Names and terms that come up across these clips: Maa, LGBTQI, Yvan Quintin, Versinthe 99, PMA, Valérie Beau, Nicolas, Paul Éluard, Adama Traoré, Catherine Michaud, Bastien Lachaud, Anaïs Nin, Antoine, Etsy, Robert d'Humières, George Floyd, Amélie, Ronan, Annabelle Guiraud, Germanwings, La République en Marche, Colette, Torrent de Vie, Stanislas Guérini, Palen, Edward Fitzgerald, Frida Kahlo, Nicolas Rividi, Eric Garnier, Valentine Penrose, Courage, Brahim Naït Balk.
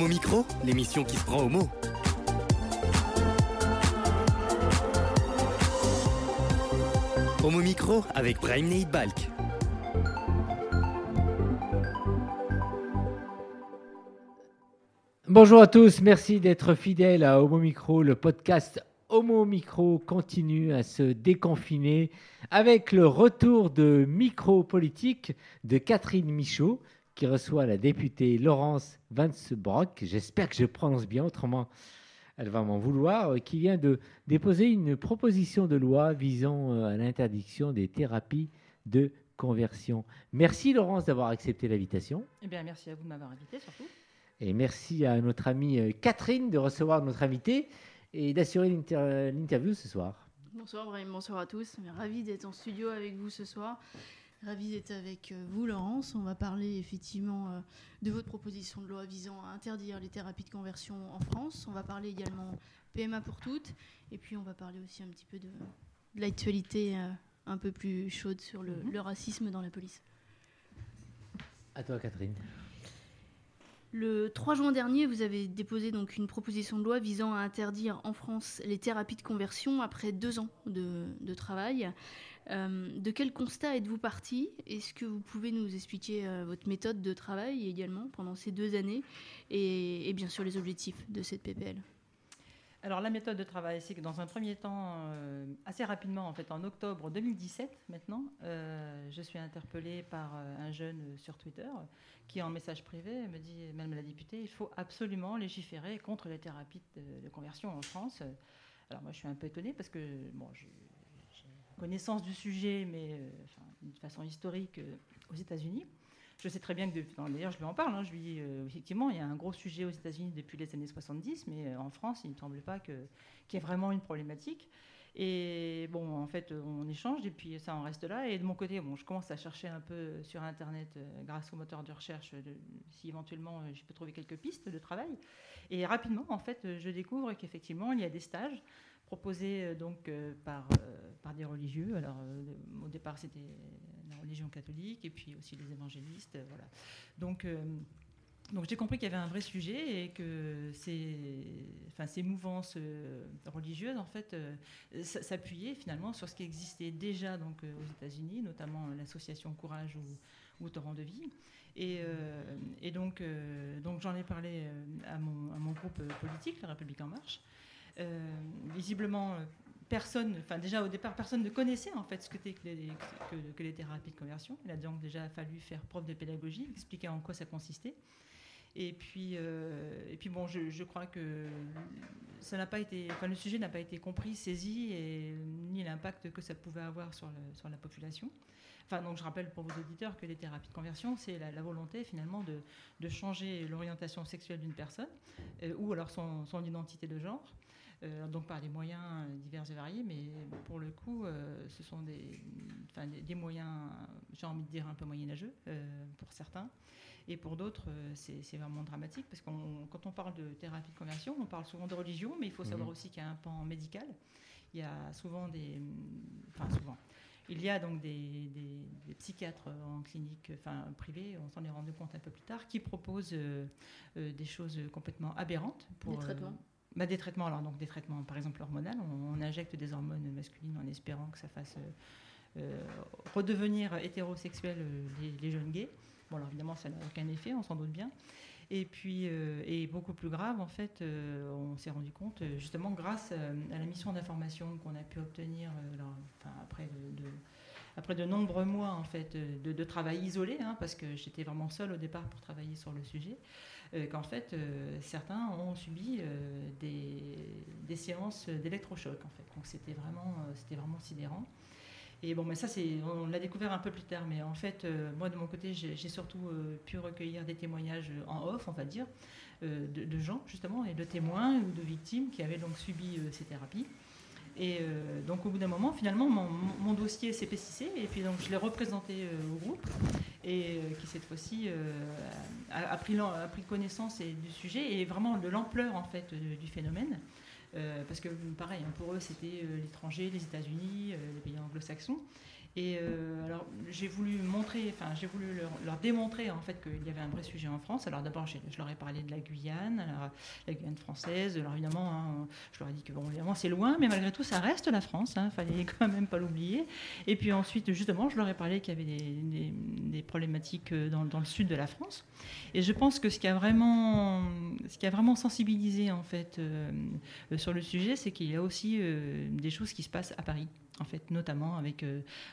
Comme au micro, l'émission qui se prend au mot. Homo Micro avec Brahim Naït Balk. Bonjour à tous, merci d'être fidèles à Homo Micro. Le podcast Homo Micro continue à se déconfiner avec le retour de Micro Politique de Catherine Michaud qui reçoit la députée Laurence Vanceunebrock. J'espère que je prononce bien, autrement elle va m'en vouloir, qui vient de déposer une proposition de loi visant à l'interdiction des thérapies de conversion. Merci Laurence d'avoir accepté l'invitation. Eh bien, merci à vous de m'avoir invité surtout. Et merci à notre amie Catherine de recevoir notre invitée et d'assurer l'interview ce soir. Bonsoir Brahim, bonsoir à tous. Ravi d'être en studio avec vous ce soir. Ravi d'être avec vous, Laurence. On va parler effectivement de votre proposition de loi visant à interdire les thérapies de conversion en France. On va parler également PMA pour toutes. Et puis, on va parler aussi un petit peu de l'actualité un peu plus chaude sur le racisme dans la police. À toi, Catherine. Le 3 juin dernier, vous avez déposé donc une proposition de loi visant à interdire en France les thérapies de conversion après 2 ans de travail. De quel constat êtes-vous parti ? Est-ce que vous pouvez nous expliquer votre méthode de travail également pendant ces 2 années et bien sûr les objectifs de cette PPL ? Alors la méthode de travail, c'est que dans un premier temps, assez rapidement en fait, en octobre 2017 maintenant, je suis interpellée par un jeune sur Twitter qui en message privé me dit « Madame la députée, il faut absolument légiférer contre les thérapies de conversion en France ». Alors moi je suis un peu étonnée parce que bon, connaissance du sujet, mais de façon historique aux États-Unis. Je sais très bien que, d'ailleurs, je lui en parle, je lui dis, effectivement, il y a un gros sujet aux États-Unis depuis les années 70, mais en France, il ne me semble pas qu'il y ait vraiment une problématique. Et bon, en fait, on échange, et puis ça en reste là. Et de mon côté, bon, je commence à chercher un peu sur Internet, grâce au moteur de recherche, si éventuellement je peux trouver quelques pistes de travail. Et rapidement, en fait, je découvre qu'effectivement, il y a des stages proposé donc par des religieux. Alors au départ c'était la religion catholique et puis aussi les évangélistes, voilà. Donc j'ai compris qu'il y avait un vrai sujet et que ces mouvances religieuses en fait s'appuyaient finalement sur ce qui existait déjà donc aux États-Unis, notamment l'association Courage ou Torrent de Vie. Et donc j'en ai parlé à mon groupe politique, La République en Marche. Visiblement, personne au départ ne connaissait en fait ce que c'était que les thérapies de conversion. Il a donc déjà fallu faire preuve de pédagogie, expliquer en quoi ça consistait. Et puis bon, je crois que ça n'a pas été, le sujet n'a pas été compris, saisi, et ni l'impact que ça pouvait avoir sur la population. Donc je rappelle pour vos auditeurs que les thérapies de conversion, c'est la volonté finalement de changer l'orientation sexuelle d'une personne ou alors son identité de genre. Donc par des moyens divers et variés, mais pour le coup, ce sont des moyens, j'ai envie de dire un peu moyenâgeux pour certains, et pour d'autres, c'est vraiment dramatique, parce que quand on parle de thérapie de conversion, on parle souvent de religion, mais il faut savoir aussi qu'il y a un pan médical, il y a souvent il y a donc des psychiatres en clinique privée, on s'en est rendu compte un peu plus tard, qui proposent des choses complètement aberrantes pour... Des traitements. Des traitements, des traitements par exemple hormonaux, on injecte des hormones masculines en espérant que ça fasse redevenir hétérosexuel les jeunes gays. Bon, alors évidemment ça n'a aucun effet, on s'en doute bien. Et puis, et beaucoup plus grave en fait, on s'est rendu compte justement grâce à la mission d'information qu'on a pu obtenir après de nombreux mois en fait, de travail isolé, parce que j'étais vraiment seule au départ pour travailler sur le sujet, qu'en fait certains ont subi des séances d'électrochoc en fait. Donc c'était vraiment sidérant. Et bon, mais ça on l'a découvert un peu plus tard, mais en fait moi de mon côté j'ai surtout pu recueillir des témoignages en off, on va dire, de gens justement, et de témoins ou de victimes qui avaient donc subi ces thérapies. Et donc au bout d'un moment, finalement, mon dossier s'est épaississé, et puis donc je l'ai représenté au groupe, et qui cette fois-ci a pris connaissance du sujet et vraiment de l'ampleur en fait du phénomène, parce que pareil, pour eux c'était l'étranger, les États-Unis, les pays anglo-saxons, Et alors j'ai voulu montrer, enfin j'ai voulu leur démontrer en fait qu'il y avait un vrai sujet en France. Alors d'abord je leur ai parlé de la Guyane, alors, la Guyane française. Alors évidemment, hein, je leur ai dit que bon évidemment c'est loin, mais malgré tout ça reste la France. Hein, fallait quand même pas l'oublier. Et puis ensuite justement je leur ai parlé qu'il y avait des problématiques dans le sud de la France. Et je pense que ce qui a vraiment sensibilisé en fait sur le sujet, c'est qu'il y a aussi des choses qui se passent à Paris. En fait, notamment avec,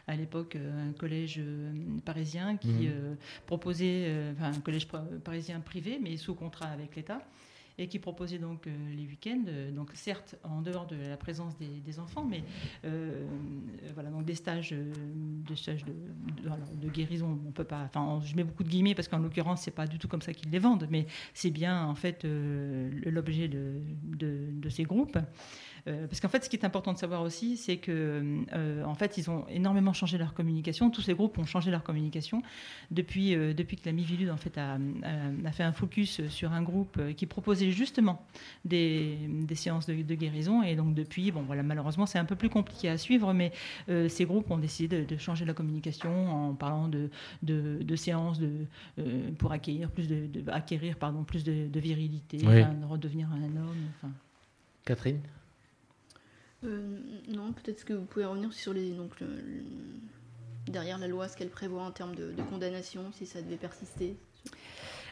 à l'époque, un collège parisien qui proposait, enfin un collège parisien privé, mais sous contrat avec l'État, et qui proposait donc les week-ends, donc certes en dehors de la présence des enfants, mais voilà donc des stages de guérison. On peut pas, enfin je mets beaucoup de guillemets parce qu'en l'occurrence c'est pas du tout comme ça qu'ils les vendent, mais c'est bien en fait l'objet de ces groupes. Parce qu'en fait, ce qui est important de savoir aussi, c'est que, en fait, ils ont énormément changé leur communication. Tous ces groupes ont changé leur communication depuis que la Miviludes en fait a fait un focus sur un groupe qui proposait justement des séances de guérison. Et donc depuis, bon voilà, malheureusement, c'est un peu plus compliqué à suivre, mais ces groupes ont décidé de changer la communication en parlant de séances pour acquérir plus de virilité, oui. Enfin, de redevenir un homme. Enfin. Catherine. Non, peut-être que vous pouvez revenir sur derrière la loi, ce qu'elle prévoit en termes de condamnation, si ça devait persister.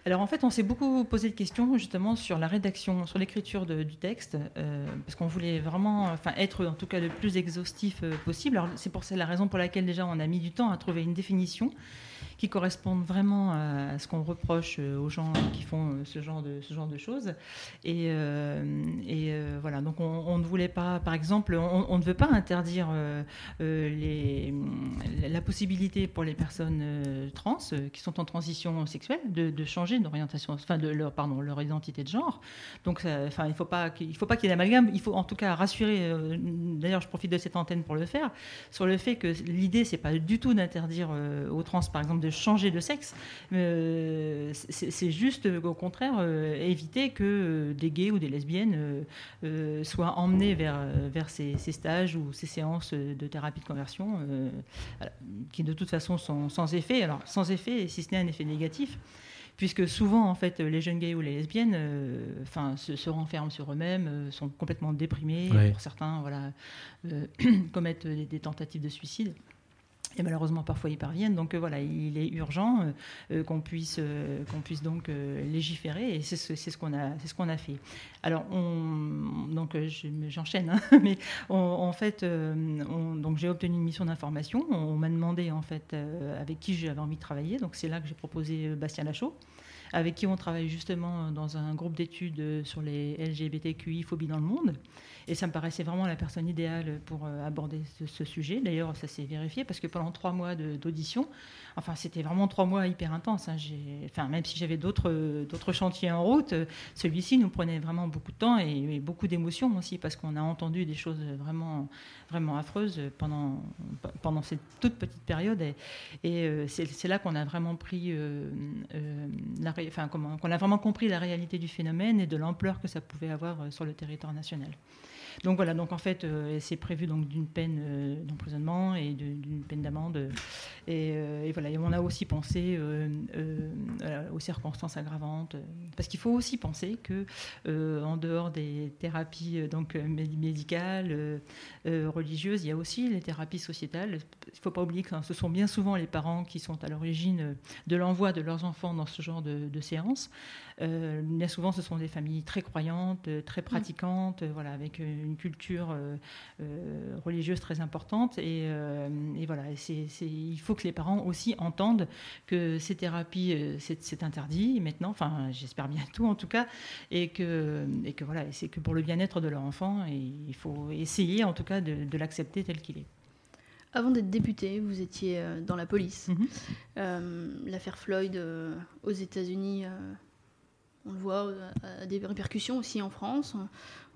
Alors en fait, on s'est beaucoup posé de questions justement sur la rédaction, sur l'écriture du texte, parce qu'on voulait vraiment, enfin, être en tout cas le plus exhaustif possible. Alors c'est la raison pour laquelle déjà on a mis du temps à trouver une définition qui correspondent vraiment à ce qu'on reproche aux gens qui font ce genre de choses. Et voilà, donc on ne voulait pas, par exemple, on ne veut pas interdire la possibilité pour les personnes trans qui sont en transition sexuelle de changer d'orientation, enfin leur identité de genre. Donc enfin il faut pas qu'il y ait d'amalgame, il faut en tout cas rassurer, d'ailleurs je profite de cette antenne pour le faire, sur le fait que l'idée c'est pas du tout d'interdire aux trans par exemple de changer de sexe, c'est juste au contraire éviter que des gays ou des lesbiennes soient emmenés vers ces stages ou ces séances de thérapie de conversion qui de toute façon sont sans effet, si ce n'est un effet négatif, puisque souvent en fait les jeunes gays ou les lesbiennes se renferment sur eux-mêmes, sont complètement déprimés, oui. Pour certains voilà, commettent des tentatives de suicide. Et malheureusement, parfois, ils parviennent. Donc voilà, il est urgent qu'on puisse donc légiférer. Et c'est ce qu'on a fait. Alors, j'enchaîne. Hein, mais donc j'ai obtenu une mission d'information. On m'a demandé en fait avec qui j'avais envie de travailler. Donc c'est là que j'ai proposé Bastien Lachaud, avec qui on travaille justement dans un groupe d'études sur les LGBTQI phobies dans le monde. Et ça me paraissait vraiment la personne idéale pour aborder ce sujet. D'ailleurs, ça s'est vérifié parce que pendant 3 mois d'audition, enfin, c'était vraiment 3 mois hyper intenses. Hein. Même si j'avais d'autres chantiers en route, celui-ci nous prenait vraiment beaucoup de temps et beaucoup d'émotions aussi parce qu'on a entendu des choses vraiment, vraiment affreuses pendant cette toute petite période. Et c'est là qu'on a vraiment pris qu'on a vraiment compris la réalité du phénomène et de l'ampleur que ça pouvait avoir sur le territoire national. Donc voilà, donc en fait, c'est prévu donc d'une peine d'emprisonnement et d'une peine d'amende. Et voilà, et on a aussi pensé aux circonstances aggravantes, parce qu'il faut aussi penser que en dehors des thérapies donc médicales, religieuses, il y a aussi les thérapies sociétales. Il faut pas oublier que ce sont bien souvent les parents qui sont à l'origine de l'envoi de leurs enfants dans ce genre de séances. Bien souvent, ce sont des familles très croyantes, très pratiquantes, voilà, avec une culture religieuse très importante. Et voilà, il faut que les parents aussi entendent que ces thérapies, c'est interdit maintenant, enfin, j'espère bientôt en tout cas, et que voilà, et c'est que pour le bien-être de leur enfant, et il faut essayer en tout cas de l'accepter tel qu'il est. Avant d'être député, vous étiez dans la police. Mm-hmm. L'affaire Floyd aux États-Unis, on le voit, a des répercussions aussi en France.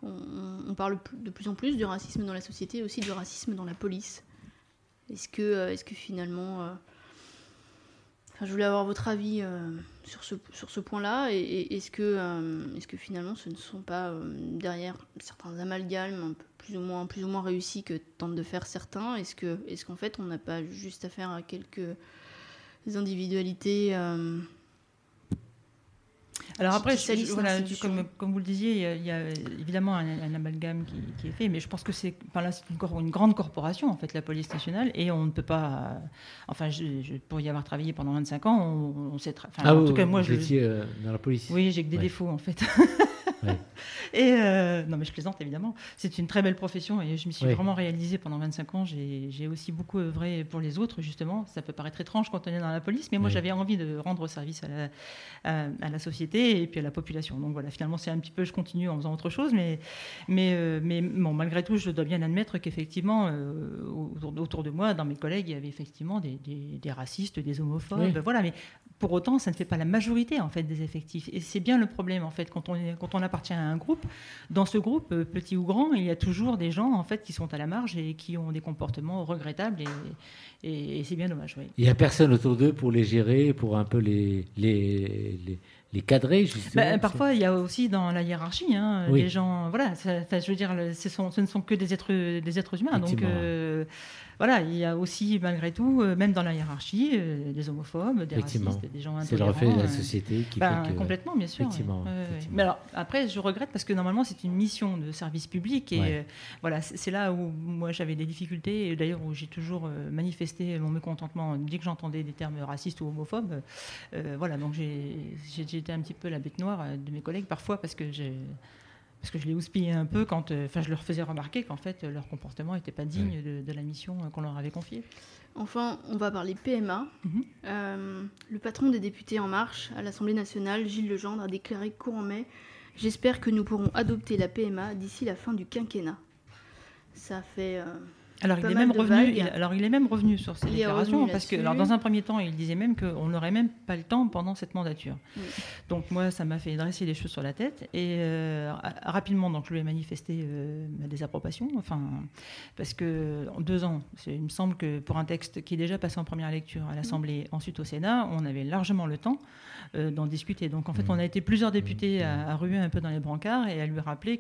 On parle de plus en plus du racisme dans la société et aussi du racisme dans la police. Est-ce que finalement Enfin, je voulais avoir votre avis sur ce point-là. Et est-ce que finalement, ce ne sont pas derrière certains amalgames plus ou moins réussis que tentent de faire certains? Est-ce qu'en fait, on n'a pas juste affaire à quelques individualités Alors après, comme vous le disiez, il y a évidemment un amalgame qui est fait, mais je pense que c'est une grande corporation, en fait, la police nationale, et on ne peut pas... pour y avoir travaillé pendant 25 ans, on sait... moi, je... dans la police. Oui, j'ai que des défauts, en fait. Ouais. Non, mais je plaisante, évidemment. C'est une très belle profession, et je m'y suis vraiment réalisée pendant 25 ans. J'ai aussi beaucoup œuvré pour les autres, justement. Ça peut paraître étrange quand on est dans la police, mais moi, j'avais envie de rendre service à la société et puis à la population. Donc voilà, finalement, c'est un petit peu... Je continue en faisant autre chose, mais bon, malgré tout, je dois bien admettre qu'effectivement, autour de moi, dans mes collègues, il y avait effectivement des racistes, des homophobes, voilà. Mais pour autant, ça ne fait pas la majorité, en fait, des effectifs. Et c'est bien le problème, en fait, quand on appartient à un groupe. Dans ce groupe, petit ou grand, il y a toujours des gens, en fait, qui sont à la marge et qui ont des comportements regrettables, et c'est bien dommage. Oui. Il n'y a personne autour d'eux pour les gérer, pour un peu les cadrer, justement. Parfois, il y a aussi dans la hiérarchie des gens. Voilà, je veux dire, ce ne sont que des êtres humains. Donc voilà, il y a aussi, malgré tout, même dans la hiérarchie, des homophobes, des racistes, des gens intolérants. C'est le reflet de la société qui fait que... Complètement, bien sûr. Effectivement, effectivement. Mais alors, après, je regrette parce que normalement, c'est une mission de service public, et voilà, c'est là où moi j'avais des difficultés, et d'ailleurs où j'ai toujours manifesté mon mécontentement dès que j'entendais des termes racistes ou homophobes. Voilà, donc j'ai été un petit peu la bête noire de mes collègues parfois parce que je les houspillais un peu quand, je leur faisais remarquer qu'en fait leur comportement n'était pas digne de la mission qu'on leur avait confiée. Enfin, on va parler PMA. Le patron des députés En Marche à l'Assemblée nationale, Gilles Le Gendre, a déclaré courant mai: « J'espère que nous pourrons adopter la PMA d'ici la fin du quinquennat. » Ça fait... il est même revenu sur ces déclarations, parce que dans un premier temps, il disait même qu'on n'aurait même pas le temps pendant cette mandature. Oui. Donc moi, ça m'a fait dresser les cheveux sur la tête, et rapidement, donc, je lui ai manifesté ma désapprobation. Enfin, parce que en 2 ans, il me semble que pour un texte qui est déjà passé en première lecture à l'Assemblée, ensuite au Sénat, on avait largement le temps d'en discuter. Donc en fait, on a été plusieurs députés à ruer un peu dans les brancards et à lui rappeler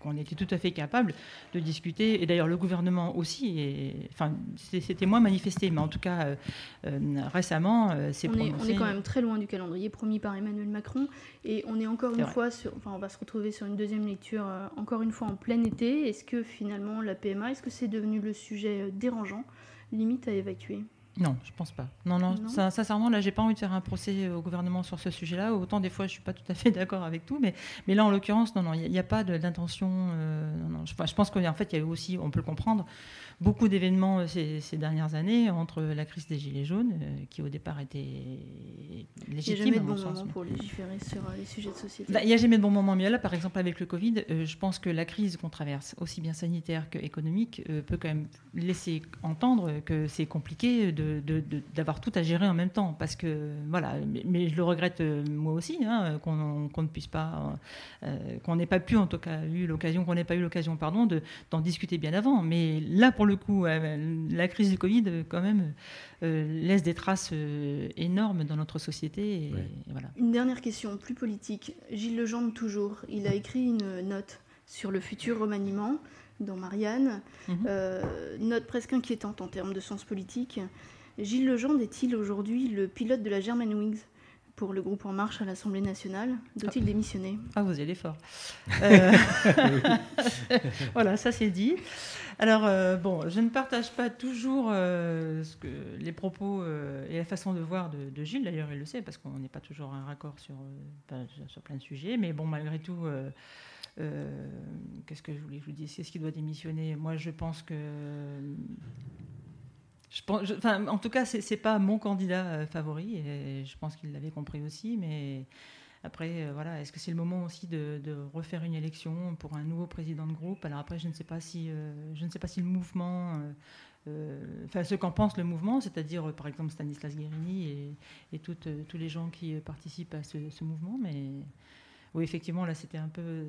qu'on était tout à fait capable de discuter. Et d'ailleurs, le gouvernement aussi, c'était moins manifesté, mais en tout cas récemment, c'est prononcé. On est quand même très loin du calendrier promis par Emmanuel Macron, et on est on va se retrouver sur une deuxième lecture encore une fois en plein été. Est-ce que finalement la PMA, est-ce que c'est devenu le sujet dérangeant, limite à évacuer? Non, je pense pas. Non. Ça, sincèrement, là, j'ai pas envie de faire un procès au gouvernement sur ce sujet-là. Autant des fois, je suis pas tout à fait d'accord avec tout, mais là, en l'occurrence, non, il n'y a pas d'intention. Je pense qu'en fait, il y a eu aussi, on peut le comprendre, beaucoup d'événements ces dernières années, entre la crise des Gilets jaunes, qui au départ était légitime. Il n'y a jamais de bon moment pour légiférer sur les sujets de société. Il n'y a jamais de bon moment, mais là, par exemple, avec le Covid, je pense que la crise qu'on traverse, aussi bien sanitaire qu'économique, peut quand même laisser entendre que c'est compliqué d'avoir tout à gérer en même temps, parce que voilà, mais je le regrette moi aussi, qu'on ne puisse pas, qu'on n'ait pas pu, en tout cas, qu'on n'ait pas eu l'occasion, d'en discuter bien avant. Mais là, pour le coup, la crise du Covid quand même laisse des traces énormes dans notre société. Et voilà. Une dernière question, plus politique. Gilles Le Gendre toujours. Il a écrit une note sur le futur remaniement dans Marianne, note presque inquiétante en termes de sens politique. Gilles Le Gendre est-il aujourd'hui le pilote de la Germanwings pour le groupe En Marche à l'Assemblée nationale? Doit-il démissionner? Vous allez fort. Voilà, ça c'est dit. Alors, je ne partage pas toujours les propos et la façon de voir de Gilles. D'ailleurs, il le sait, parce qu'on n'est pas toujours en raccord sur plein de sujets. Mais bon, malgré tout... qu'est-ce que je voulais que je vous dise? Est-ce qu'il doit démissionner? Moi, je pense que... en tout cas, c'est pas mon candidat favori, et je pense qu'il l'avait compris aussi, mais... Après, voilà, est-ce que c'est le moment aussi de refaire une élection pour un nouveau président de groupe? Alors après, je ne sais pas si le mouvement, ce qu'en pense le mouvement, c'est-à-dire par exemple Stanislas Guérini et tous les gens qui participent à ce mouvement, mais où effectivement là c'était un peu,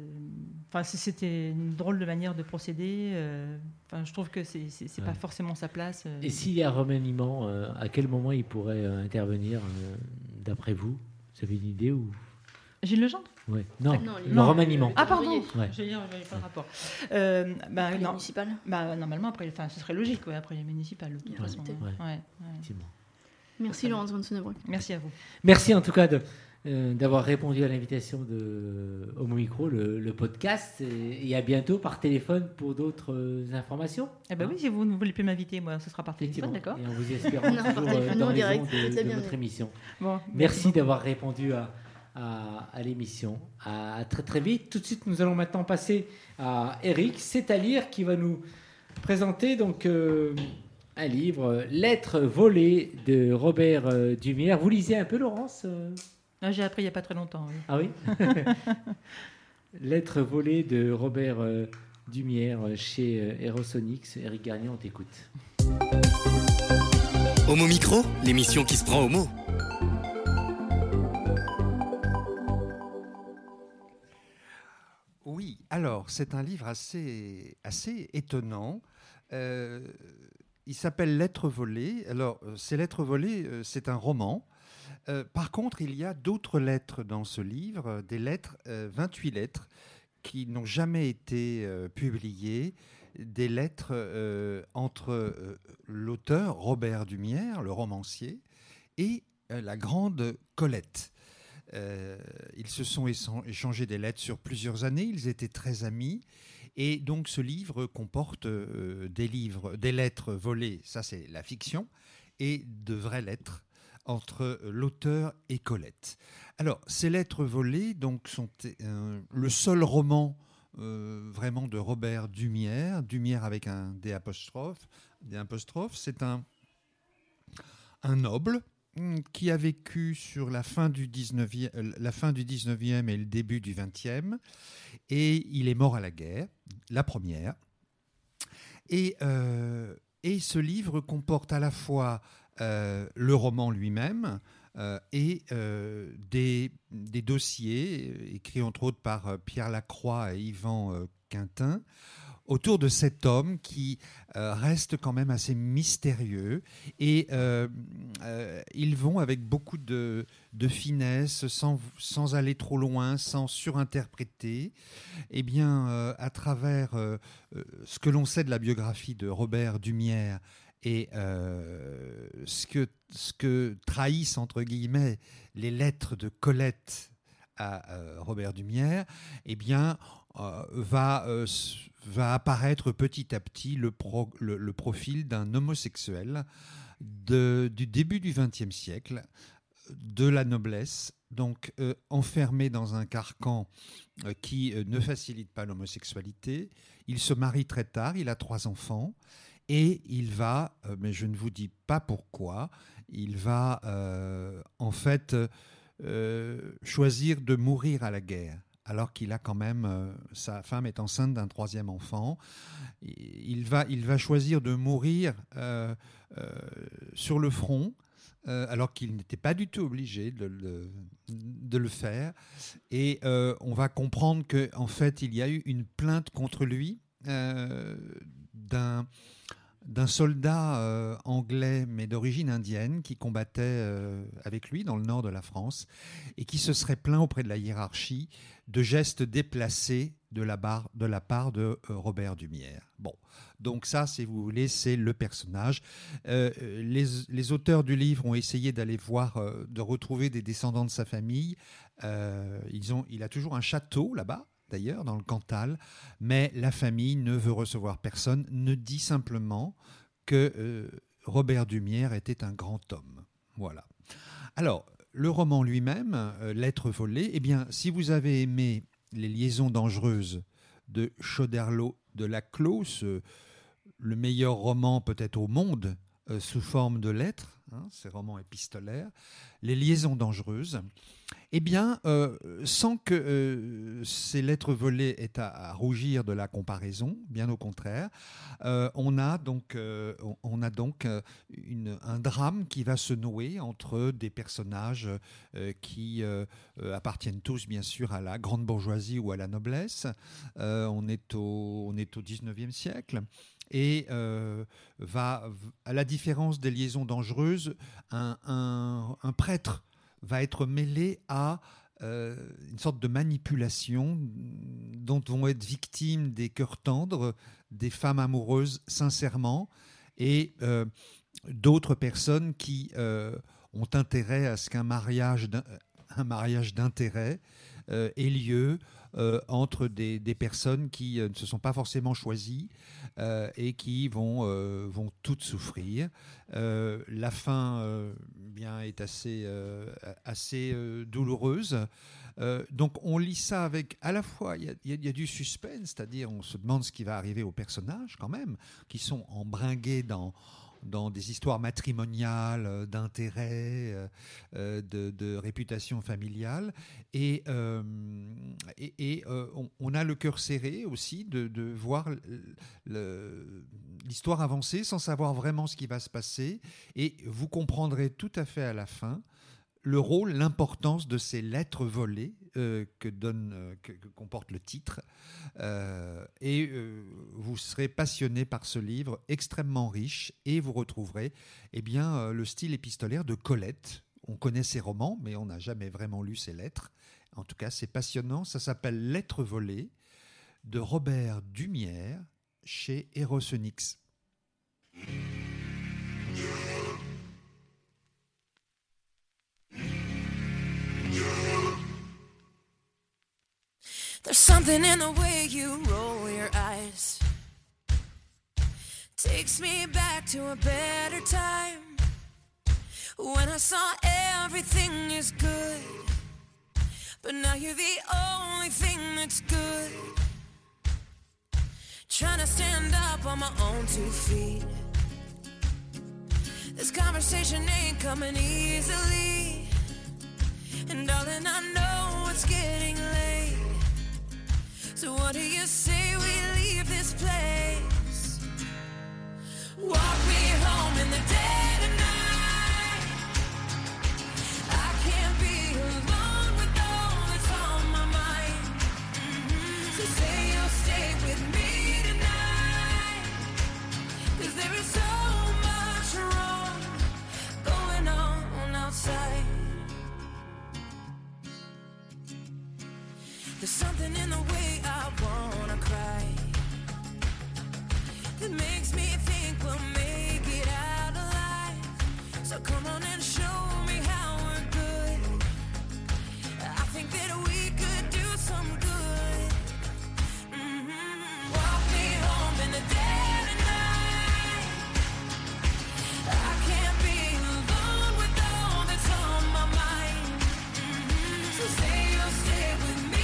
enfin c'était une drôle de manière de procéder. Enfin je trouve que c'est pas forcément sa place. Et s'il y a remaniement, à quel moment il pourrait intervenir, d'après vous? Vous avez une idée ou? Gilles Le Gendre? Ouais. Non, le remaniement. Ah pardon, ouais. Je veux dire, j'avais pas le rapport. Après les municipales. Normalement après, enfin ce serait logique, ouais, après les municipales. Effectivement. Merci Laurence Vanceunebrock. Merci à vous. Merci en tout cas d'avoir répondu à l'invitation de Homo Micro, le podcast, et à bientôt par téléphone pour d'autres informations. Eh ben oui, si vous ne voulez plus m'inviter, moi, ce sera par téléphone, d'accord. Et on vous espère toujours dans les ondes de notre émission. Bon, merci d'avoir répondu à l'émission. À très très vite. Tout de suite, nous allons maintenant passer à Eric, c'est-à-dire qui va nous présenter donc un livre, Lettres volées de Robert d'Humières. Vous lisez un peu, Laurence? J'ai appris il n'y a pas très longtemps. Oui. Ah oui. Lettres volées de Robert d'Humières chez Erosonyx. Eric Garnier, on t'écoute. Homo Micro, l'émission qui se prend au mot. Oui, alors c'est un livre assez étonnant. Il s'appelle Lettres volées. Alors, ces Lettres volées, c'est un roman. Par contre, il y a d'autres lettres dans ce livre, des lettres, 28 lettres, qui n'ont jamais été publiées, des lettres entre l'auteur Robert d'Humières, le romancier, et la grande Colette. Ils se sont échangés des lettres sur plusieurs années, ils étaient très amis, et donc ce livre comporte des lettres volées, ça c'est la fiction, et de vraies lettres entre l'auteur et Colette. Alors, ces lettres volées donc, sont le seul roman vraiment de Robert d'Humières, d'Humières avec un D'. C'est un noble qui a vécu sur la fin du 19e et le début du 20e, et il est mort à la guerre, la première. Et ce livre comporte à la fois le roman lui-même et des dossiers écrits entre autres par Pierre Lacroix et Yvan Quintin autour de cet homme qui reste quand même assez mystérieux, et ils vont avec beaucoup de finesse, sans aller trop loin, sans surinterpréter, eh bien, à travers ce que l'on sait de la biographie de Robert d'Humières et ce que trahissent entre guillemets les lettres de Colette à Robert d'Humières, eh bien va apparaître petit à petit le profil d'un homosexuel du début du XXe siècle, de la noblesse, donc enfermé dans un carcan qui ne facilite pas l'homosexualité. Il se marie très tard, il a 3 enfants. Et il va, mais je ne vous dis pas pourquoi, il va en fait choisir de mourir à la guerre, alors qu'il a quand même, sa femme est enceinte d'un 3e enfant. Il va choisir de mourir sur le front, alors qu'il n'était pas du tout obligé de le faire. Et on va comprendre qu'en fait, il y a eu une plainte contre lui d'un soldat anglais, mais d'origine indienne, qui combattait avec lui dans le nord de la France et qui se serait plaint auprès de la hiérarchie de gestes déplacés de la part de Robert d'Humières. Bon, donc ça, si vous voulez, c'est le personnage. Les auteurs du livre ont essayé d'aller voir, de retrouver des descendants de sa famille. Il a toujours un château là-bas, d'ailleurs, dans le Cantal, mais la famille ne veut recevoir personne, ne dit simplement que Robert d'Humières était un grand homme. Voilà. Alors, le roman lui-même, Lettres volées, eh bien, si vous avez aimé Les liaisons dangereuses de Choderlos de Laclos, le meilleur roman peut-être au monde sous forme de lettres, hein, ces romans épistolaires, les liaisons dangereuses, eh bien, sans que ces lettres volées aient à rougir de la comparaison, bien au contraire, on a donc un drame qui va se nouer entre des personnages qui appartiennent tous, bien sûr, à la grande bourgeoisie ou à la noblesse. On est au 19e siècle. Et à la différence des liaisons dangereuses, un prêtre va être mêlé à une sorte de manipulation dont vont être victimes des cœurs tendres, des femmes amoureuses sincèrement, et d'autres personnes qui ont intérêt à ce qu'un mariage d'intérêt ait lieu entre des personnes qui ne se sont pas forcément choisies et qui vont toutes souffrir. La fin bien, est assez douloureuse. Donc on lit ça avec, à la fois, il y a du suspense, c'est-à-dire on se demande ce qui va arriver aux personnages quand même, qui sont embringués dans des histoires matrimoniales, d'intérêts, de réputation familiale. Et on a le cœur serré aussi de voir l'histoire avancer sans savoir vraiment ce qui va se passer. Et vous comprendrez tout à fait à la fin le rôle, l'importance de ces lettres volées que comporte le titre. Vous serez passionné par ce livre extrêmement riche et vous retrouverez le style épistolaire de Colette. On connaît ses romans, mais on n'a jamais vraiment lu ses lettres. En tout cas, c'est passionnant. Ça s'appelle « Lettres volées » de Robert d'Humières chez Erosonyx. There's something in the way you roll your eyes. Takes me back to a better time, when I saw everything is good, but now you're the only thing that's good. Trying to stand up on my own two feet. This conversation ain't coming easily, and darling, I know it's getting late. So what do you say we leave this place? Walk me home in the dead of night. I can't be alone with all that's on my mind. Mm-hmm. So say you'll stay with me tonight, 'cause there is so much wrong going on outside. There's something in the way I wanna cry that makes me think we'll make it out alive. So come on and show me how we're good. I think that we could do some good. Mm-hmm. Walk me home in the dead of night. I can't be alone with all that's on my mind. Mm-hmm. So say you'll stay with me.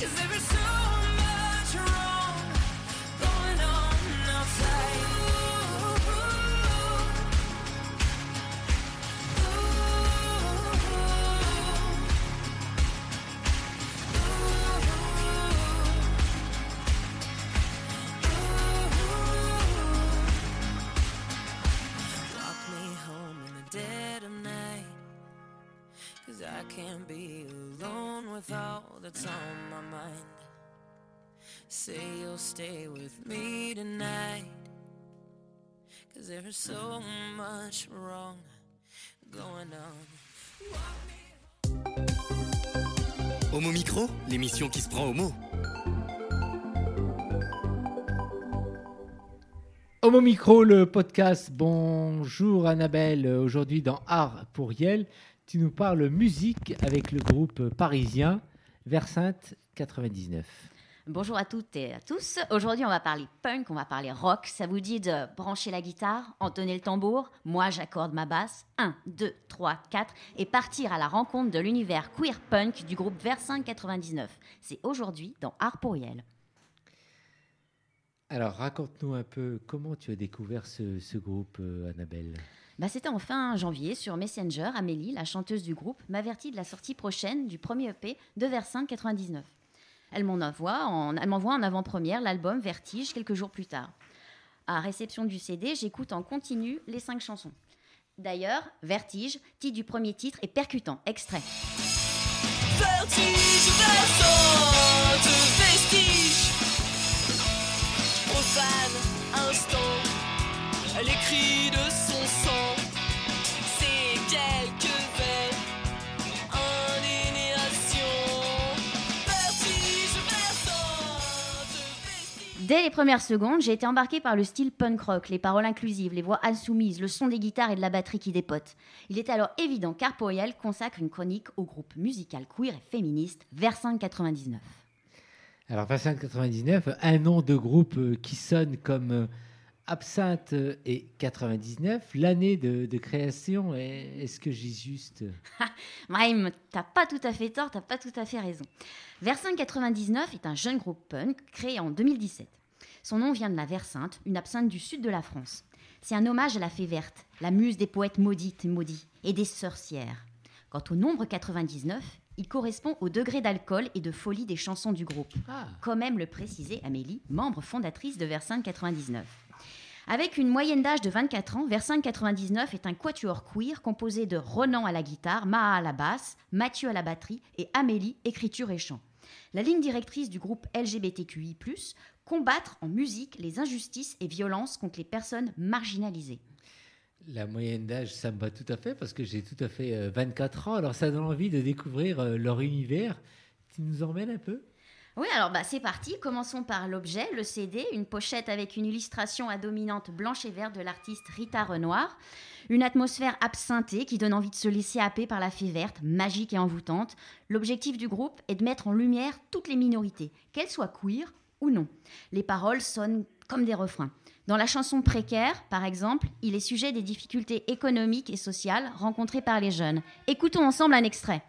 'Cause there is so much wrong going on outside. Ooh, ooh, ooh, ooh. Walk me home in the dead of night, 'cause I can't be alone with all that's on my mind. Say you'll stay with me tonight, 'cause there's so much wrong going on. Homo Micro, l'émission qui se prend au mot. Homo Micro, le podcast. Bonjour Annabelle. Aujourd'hui dans Art pour Yel, tu nous parles musique avec le groupe parisien Versinthe 99. Bonjour à toutes et à tous. Aujourd'hui, on va parler punk, on va parler rock. Ça vous dit de brancher la guitare, entonner le tambour? Moi, j'accorde ma basse. 1, 2, 3, 4. Et partir à la rencontre de l'univers queer punk du groupe Versinthe 99. C'est aujourd'hui dans Art pour Yel. Alors, raconte-nous un peu comment tu as découvert ce groupe, Annabelle. C'était en fin janvier sur Messenger. Amélie, la chanteuse du groupe, m'avertit de la sortie prochaine du premier EP de Versinthe 99. Elle m'envoie en avant-première l'album Vertige quelques jours plus tard. À réception du CD, j'écoute en continu les 5 chansons. D'ailleurs, Vertige, titre du premier titre, est percutant. Extrait. Vertige, versante, vestige, profane, instant, l'écrit de son sang, c'est quelques veilles, indénéation, vertige, versante, vestige. Dès les premières secondes, j'ai été embarquée par le style punk rock, les paroles inclusives, les voix insoumises, le son des guitares et de la batterie qui dépote. Il est alors évident qu'Arpoël consacre une chronique au groupe musical queer et féministe Versinthe 99. Alors, Versinthe 99, un nom de groupe qui sonne comme Absinthe et 99, l'année de création, est-ce que j'ai juste... Brahim, t'as pas tout à fait tort, t'as pas tout à fait raison. Versinthe 99 est un jeune groupe punk créé en 2017. Son nom vient de la Versinthe, une absinthe du sud de la France. C'est un hommage à la fée verte, la muse des poètes maudites et maudits, et des sorcières. Quant au nombre 99... il correspond au degré d'alcool et de folie des chansons du groupe. Ah. Quand même le préciser Amélie, membre fondatrice de Versinthe 99. Avec une moyenne d'âge de 24 ans, Versinthe 99 est un quatuor queer composé de Ronan à la guitare, Maa à la basse, Mathieu à la batterie et Amélie, écriture et chant. La ligne directrice du groupe LGBTQI+, combattre en musique les injustices et violences contre les personnes marginalisées. La moyenne d'âge, ça me va tout à fait, parce que j'ai tout à fait 24 ans. Alors, ça donne envie de découvrir leur univers. Tu nous emmènes un peu ? Oui, alors c'est parti. Commençons par l'objet, le CD, une pochette avec une illustration à dominante blanche et verte de l'artiste Rita Renoir. Une atmosphère absinthée qui donne envie de se laisser happer par la fée verte, magique et envoûtante. L'objectif du groupe est de mettre en lumière toutes les minorités, qu'elles soient queer ou non. Les paroles sonnent comme des refrains. Dans la chanson Précaire, par exemple, il est sujet des difficultés économiques et sociales rencontrées par les jeunes. Écoutons ensemble un extrait.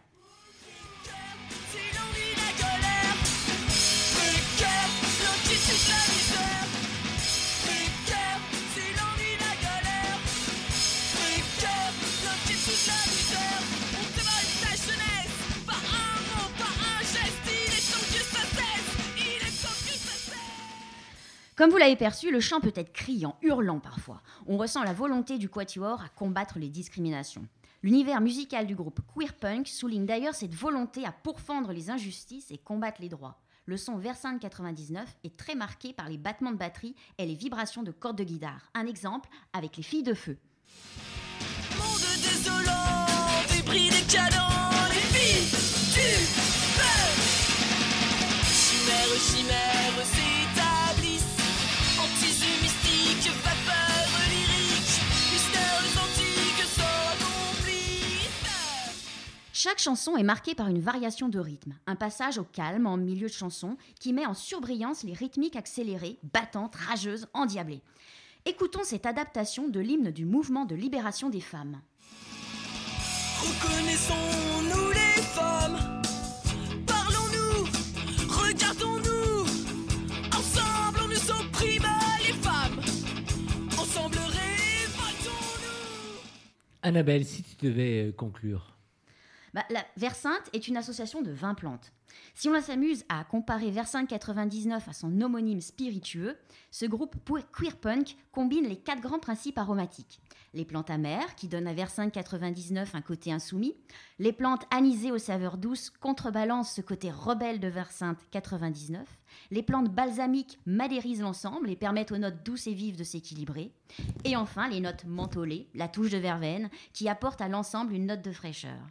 Comme vous l'avez perçu, le chant peut être criant, hurlant parfois. On ressent la volonté du quatuor à combattre les discriminations. L'univers musical du groupe queer punk souligne d'ailleurs cette volonté à pourfendre les injustices et combattre les droits. Le son Versinthe 99 est très marqué par les battements de batterie et les vibrations de cordes de guitare. Un exemple avec les filles de feu. Monde désolant, débris des canons, les filles du feu. Chimère, s'établissent. Chaque chanson est marquée par une variation de rythme, un passage au calme en milieu de chanson qui met en surbrillance les rythmiques accélérées, battantes, rageuses, endiablées. Écoutons cette adaptation de l'hymne du mouvement de libération des femmes. Reconnaissons-nous les femmes, parlons-nous, regardons-nous, ensemble on ne s'opprime pas les femmes, ensemble révoltons-nous. Annabelle, si tu devais conclure. La Versinthe est une association de 20 plantes. Si on s'amuse à comparer Versinthe 99 à son homonyme spiritueux, ce groupe queer punk combine les 4 grands principes aromatiques. Les plantes amères, qui donnent à Versinthe 99 un côté insoumis. Les plantes anisées aux saveurs douces contrebalancent ce côté rebelle de Versinthe 99. Les plantes balsamiques madérisent l'ensemble et permettent aux notes douces et vives de s'équilibrer. Et enfin, les notes mentholées, la touche de verveine, qui apporte à l'ensemble une note de fraîcheur.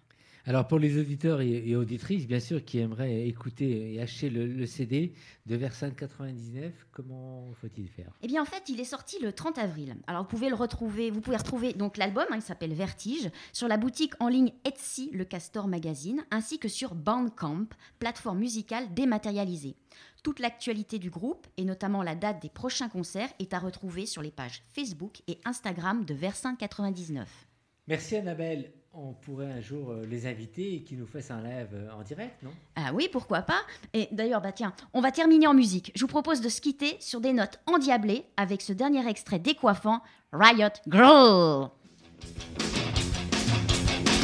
Alors, pour les auditeurs et auditrices, bien sûr, qui aimeraient écouter et acheter le CD de Versinthe 99, comment faut-il faire ? Eh bien, en fait, il est sorti le 30 avril. Alors, vous pouvez retrouver donc l'album, qui s'appelle Vertige, sur la boutique en ligne Etsy, le Castor Magazine, ainsi que sur Bandcamp, plateforme musicale dématérialisée. Toute l'actualité du groupe, et notamment la date des prochains concerts, est à retrouver sur les pages Facebook et Instagram de Versinthe 99. Merci Annabelle. on pourrait un jour les inviter et qu'ils nous fassent un live en direct, non ? Ah oui, pourquoi pas ? Et d'ailleurs, bah tiens, on va terminer en musique. Je vous propose de se quitter sur des notes endiablées avec ce dernier extrait décoiffant, Riot Girl.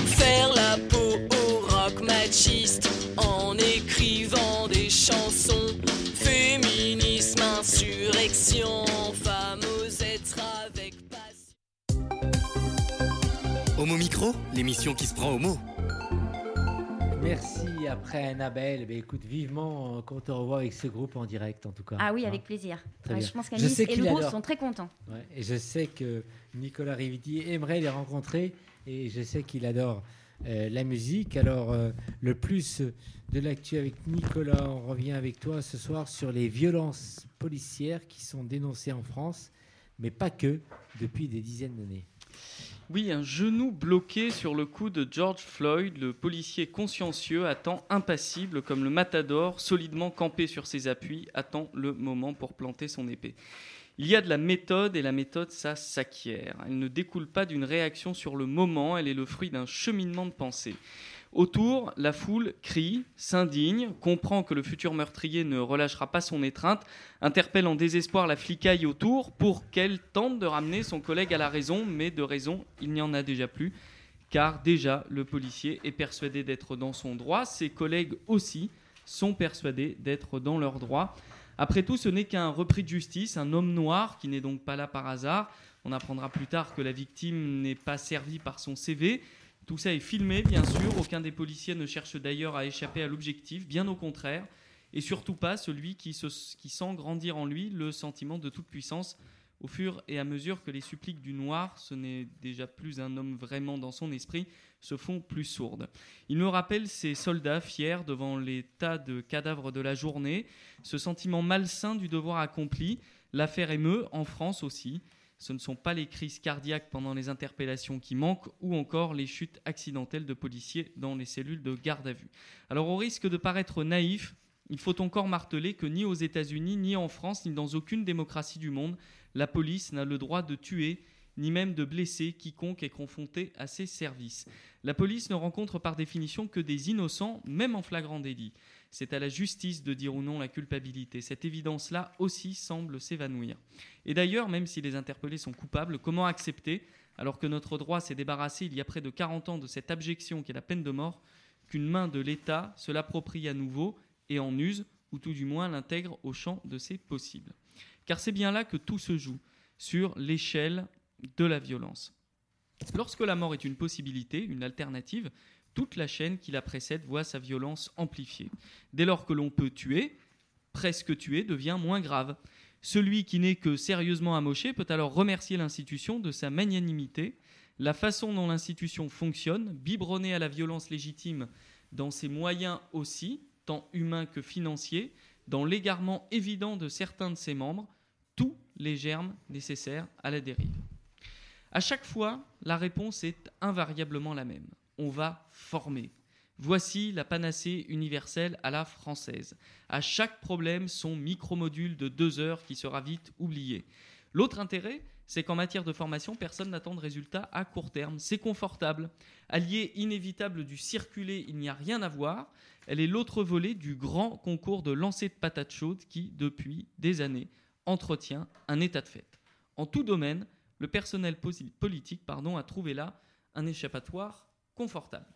Faire la peau au rock machiste en écrivant des chansons, féminisme, insurrection, femme aux êtres avec passion. Homo Micro, l'émission qui se prend au mot. Merci, après Annabelle, bah, écoute, vivement qu'on te revoit avec ce groupe en direct en tout cas. Ah oui, avec plaisir. Ouais, je pense qu'Anis et le groupe sont très contents. Ouais, et je sais que Nicolas Rividi aimerait les rencontrer et je sais qu'il adore la musique. Alors, le plus de l'actu avec Nicolas, on revient avec toi ce soir sur les violences policières qui sont dénoncées en France, mais pas que, depuis des dizaines d'années. Oui, un genou bloqué sur le cou de George Floyd, le policier consciencieux attend impassible, comme le matador, solidement campé sur ses appuis, attend le moment pour planter son épée. Il y a de la méthode et la méthode, ça s'acquiert. Elle ne découle pas d'une réaction sur le moment, elle est le fruit d'un cheminement de pensée. Autour, la foule crie, s'indigne, comprend que le futur meurtrier ne relâchera pas son étreinte, interpelle en désespoir la flicaille autour pour qu'elle tente de ramener son collègue à la raison, mais de raison, il n'y en a déjà plus, car déjà le policier est persuadé d'être dans son droit, ses collègues aussi sont persuadés d'être dans leur droit. Après tout, ce n'est qu'un repris de justice, un homme noir qui n'est donc pas là par hasard. On apprendra plus tard que la victime n'est pas servie par son CV. Tout ça est filmé, bien sûr. Aucun des policiers ne cherche d'ailleurs à échapper à l'objectif, bien au contraire. Et surtout pas celui qui sent grandir en lui le sentiment de toute puissance au fur et à mesure que les suppliques du noir, ce n'est déjà plus un homme vraiment dans son esprit, se font plus sourdes. Il me rappelle ces soldats fiers devant les tas de cadavres de la journée, ce sentiment malsain du devoir accompli. L'affaire émeut, en France aussi. Ce ne sont pas les crises cardiaques pendant les interpellations qui manquent ou encore les chutes accidentelles de policiers dans les cellules de garde à vue. Alors au risque de paraître naïf, il faut encore marteler que ni aux États-Unis, ni en France, ni dans aucune démocratie du monde, la police n'a le droit de tuer ni même de blesser quiconque est confronté à ses services. La police ne rencontre par définition que des innocents, même en flagrant délit. C'est à la justice de dire ou non la culpabilité. Cette évidence-là aussi semble s'évanouir. Et d'ailleurs, même si les interpellés sont coupables, comment accepter, alors que notre droit s'est débarrassé il y a près de 40 ans de cette abjection qu'est la peine de mort, qu'une main de l'État se l'approprie à nouveau et en use, ou tout du moins l'intègre au champ de ses possibles. Car c'est bien là que tout se joue, sur l'échelle de la violence. Lorsque la mort est une possibilité, une alternative, toute la chaîne qui la précède voit sa violence amplifiée. Dès lors que l'on peut tuer, presque tuer devient moins grave. Celui qui n'est que sérieusement amoché peut alors remercier l'institution de sa magnanimité. La façon dont l'institution fonctionne, biberonnée à la violence légitime dans ses moyens aussi, tant humains que financiers, dans l'égarement évident de certains de ses membres, tous les germes nécessaires à la dérive. À chaque fois, la réponse est invariablement la même. On va former. Voici la panacée universelle à la française. À chaque problème, son micro-module de 2 heures qui sera vite oublié. L'autre intérêt, c'est qu'en matière de formation, personne n'attend de résultats à court terme. C'est confortable. Allié inévitable du circuler, il n'y a rien à voir. Elle est l'autre volet du grand concours de lancer de patates chaudes qui, depuis des années, entretient un état de fait. En tout domaine, le personnel politique, a trouvé là un échappatoire confortable.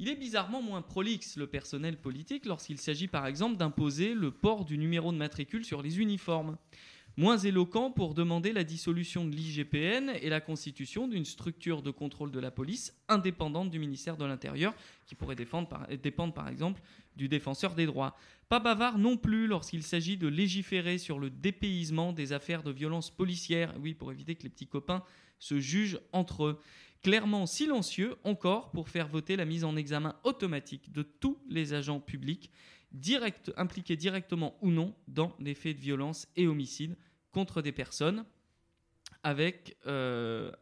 Il est bizarrement moins prolixe, le personnel politique, lorsqu'il s'agit par exemple d'imposer le port du numéro de matricule sur les uniformes. Moins éloquent pour demander la dissolution de l'IGPN et la constitution d'une structure de contrôle de la police indépendante du ministère de l'Intérieur, qui pourrait dépendre par exemple du défenseur des droits. Pas bavard non plus lorsqu'il s'agit de légiférer sur le dépaysement des affaires de violences policières, oui, pour éviter que les petits copains se jugent entre eux. Clairement silencieux encore pour faire voter la mise en examen automatique de tous les agents publics impliqués directement ou non dans les faits de violence et homicide contre des personnes avec une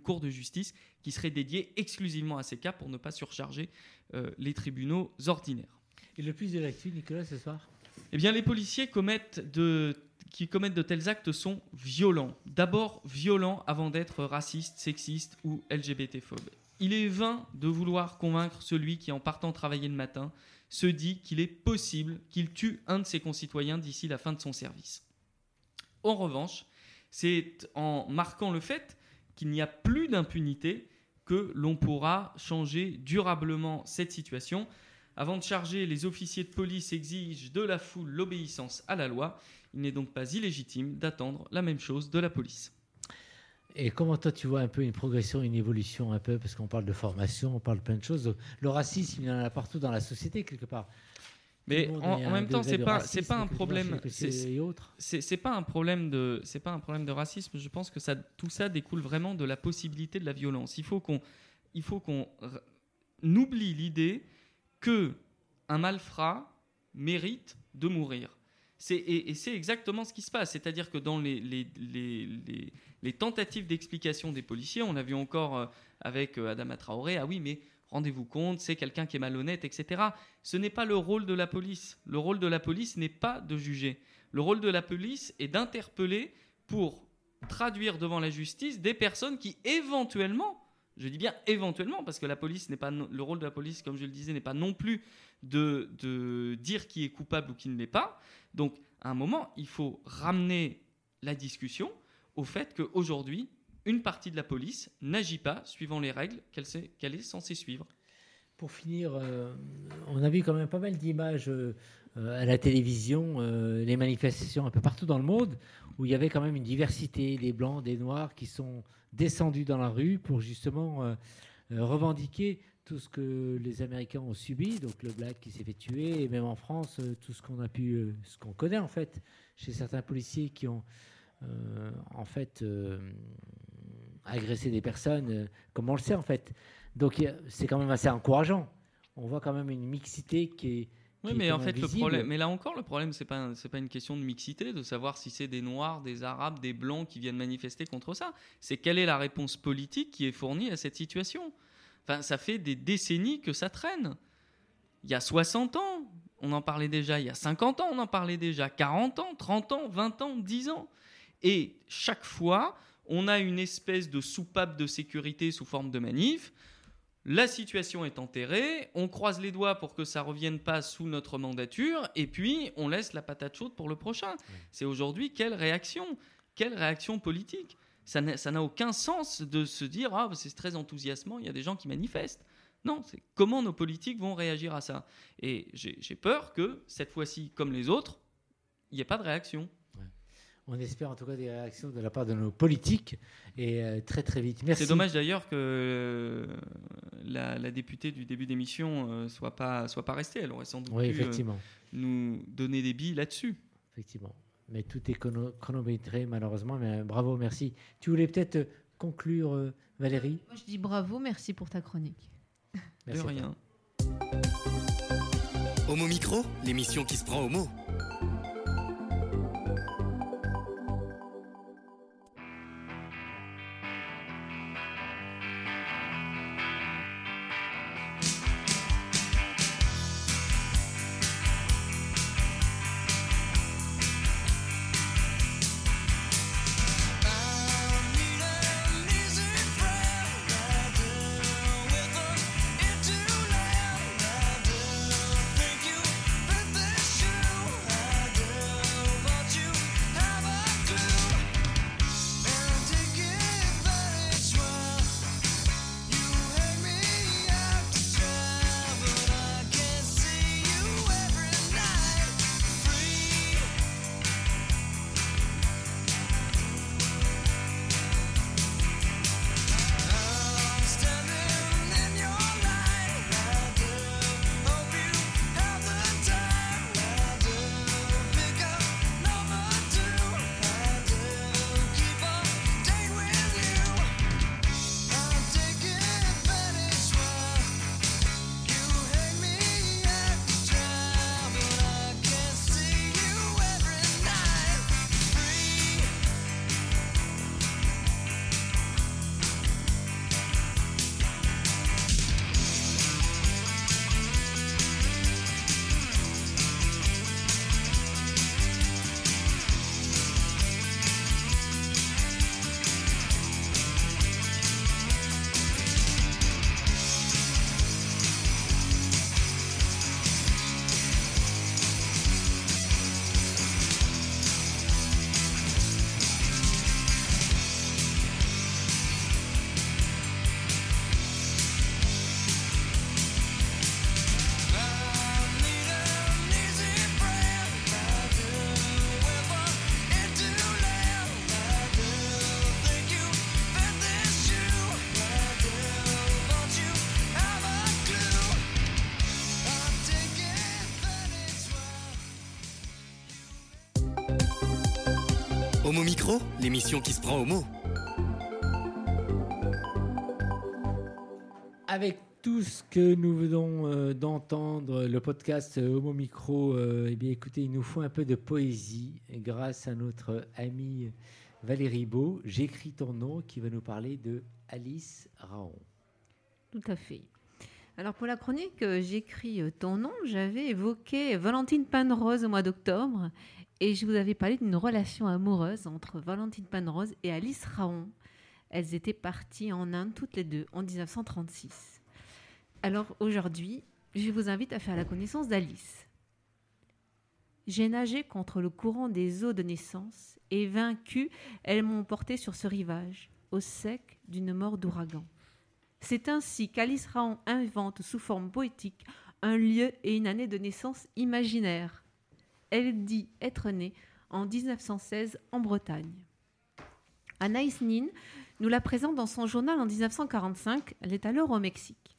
cour de justice qui serait dédiée exclusivement à ces cas pour ne pas surcharger les tribunaux ordinaires. Et le plus de l'actu, Nicolas, ce soir ? Eh bien, les policiers commettent de qui commettent de tels actes sont violents. D'abord violents avant d'être racistes, sexistes ou LGBT-phobes. Il est vain de vouloir convaincre celui qui, en partant travailler le matin, se dit qu'il est possible qu'il tue un de ses concitoyens d'ici la fin de son service. En revanche, c'est en marquant le fait qu'il n'y a plus d'impunité que l'on pourra changer durablement cette situation. Avant de charger, les officiers de police exigent de la foule l'obéissance à la loi. Il n'est donc pas illégitime d'attendre la même chose de la police. Et comment toi tu vois un peu une progression, une évolution un peu, parce qu'on parle de formation, on parle de plein de choses. Le racisme, il y en a partout dans la société quelque part. Mais en même temps, c'est pas un problème. C'est pas un problème de racisme. Je pense que tout ça découle vraiment de la possibilité de la violence. Il faut qu'on oublie l'idée que un malfrat mérite de mourir. Et c'est exactement ce qui se passe. C'est-à-dire que dans les tentatives d'explication des policiers, on l'a vu encore avec Adama Traoré, ah oui, mais rendez-vous compte, c'est quelqu'un qui est malhonnête, etc. Ce n'est pas le rôle de la police. Le rôle de la police n'est pas de juger. Le rôle de la police est d'interpeller pour traduire devant la justice des personnes qui éventuellement, je dis bien éventuellement, parce que la police n'est pas, le rôle de la police, comme je le disais, n'est pas non plus de dire qui est coupable ou qui ne l'est pas. Donc, à un moment, il faut ramener la discussion au fait qu'aujourd'hui, une partie de la police n'agit pas suivant les règles qu'elle est censée suivre. Pour finir, on a vu quand même pas mal d'images à la télévision, les manifestations un peu partout dans le monde, où il y avait quand même une diversité, des blancs, des noirs qui sont descendus dans la rue pour justement revendiquer tout ce que les Américains ont subi, donc le black qui s'est fait tuer, et même en France, tout ce qu'on a pu, ce qu'on connaît en fait, chez certains policiers qui ont agressé des personnes, comme on le sait en fait. Donc c'est quand même assez encourageant. On voit quand même une mixité qui est... Oui, mais en fait, le problème, mais là encore, le problème, c'est pas une question de mixité, de savoir si c'est des Noirs, des Arabes, des Blancs qui viennent manifester contre ça. C'est quelle est la réponse politique qui est fournie à cette situation. Enfin, ça fait des décennies que ça traîne. Il y a 60 ans, on en parlait déjà. Il y a 50 ans, on en parlait déjà. 40 ans, 30 ans, 20 ans, 10 ans. Et chaque fois, on a une espèce de soupape de sécurité sous forme de manif. La situation est enterrée, on croise les doigts pour que ça ne revienne pas sous notre mandature, et puis on laisse la patate chaude pour le prochain. C'est aujourd'hui quelle réaction politique ? Ça n'a aucun sens de se dire « Ah, c'est très enthousiasmant, il y a des gens qui manifestent ». Non, c'est comment nos politiques vont réagir à ça ? Et j'ai peur que, cette fois-ci, comme les autres, il n'y ait pas de réaction. On espère en tout cas des réactions de la part de nos politiques et très très vite. Merci. C'est dommage d'ailleurs que la députée du début d'émission soit pas restée. Elle aurait sans doute pu nous donner des billes là-dessus. Effectivement. Mais tout est chronométré malheureusement. Mais bravo, merci. Tu voulais peut-être conclure, Valérie ? Moi je dis bravo, merci pour ta chronique. Merci de rien. Homo Micro, l'émission qui se prend au mot. Micro, l'émission qui se prend au mot. Avec tout ce que nous venons d'entendre, le podcast Homo Micro, eh bien, écoutez, il nous faut un peu de poésie grâce à notre amie Valérie Beau. J'écris ton nom qui va nous parler de Alice Rahon. Tout à fait. Alors pour la chronique J'écris ton nom, j'avais évoqué Valentine Penrose au mois d'octobre et je vous avais parlé d'une relation amoureuse entre Valentine Penrose et Alice Rahon. Elles étaient parties en Inde toutes les deux en 1936. Alors aujourd'hui, je vous invite à faire la connaissance d'Alice. J'ai nagé contre le courant des eaux de naissance et vaincue, elles m'ont portée sur ce rivage, au sec d'une mort d'ouragan. C'est ainsi qu'Alice Rahon invente sous forme poétique un lieu et une année de naissance imaginaire. Elle dit être née en 1916 en Bretagne. Anaïs Nin nous la présente dans son journal en 1945. Elle est alors au Mexique.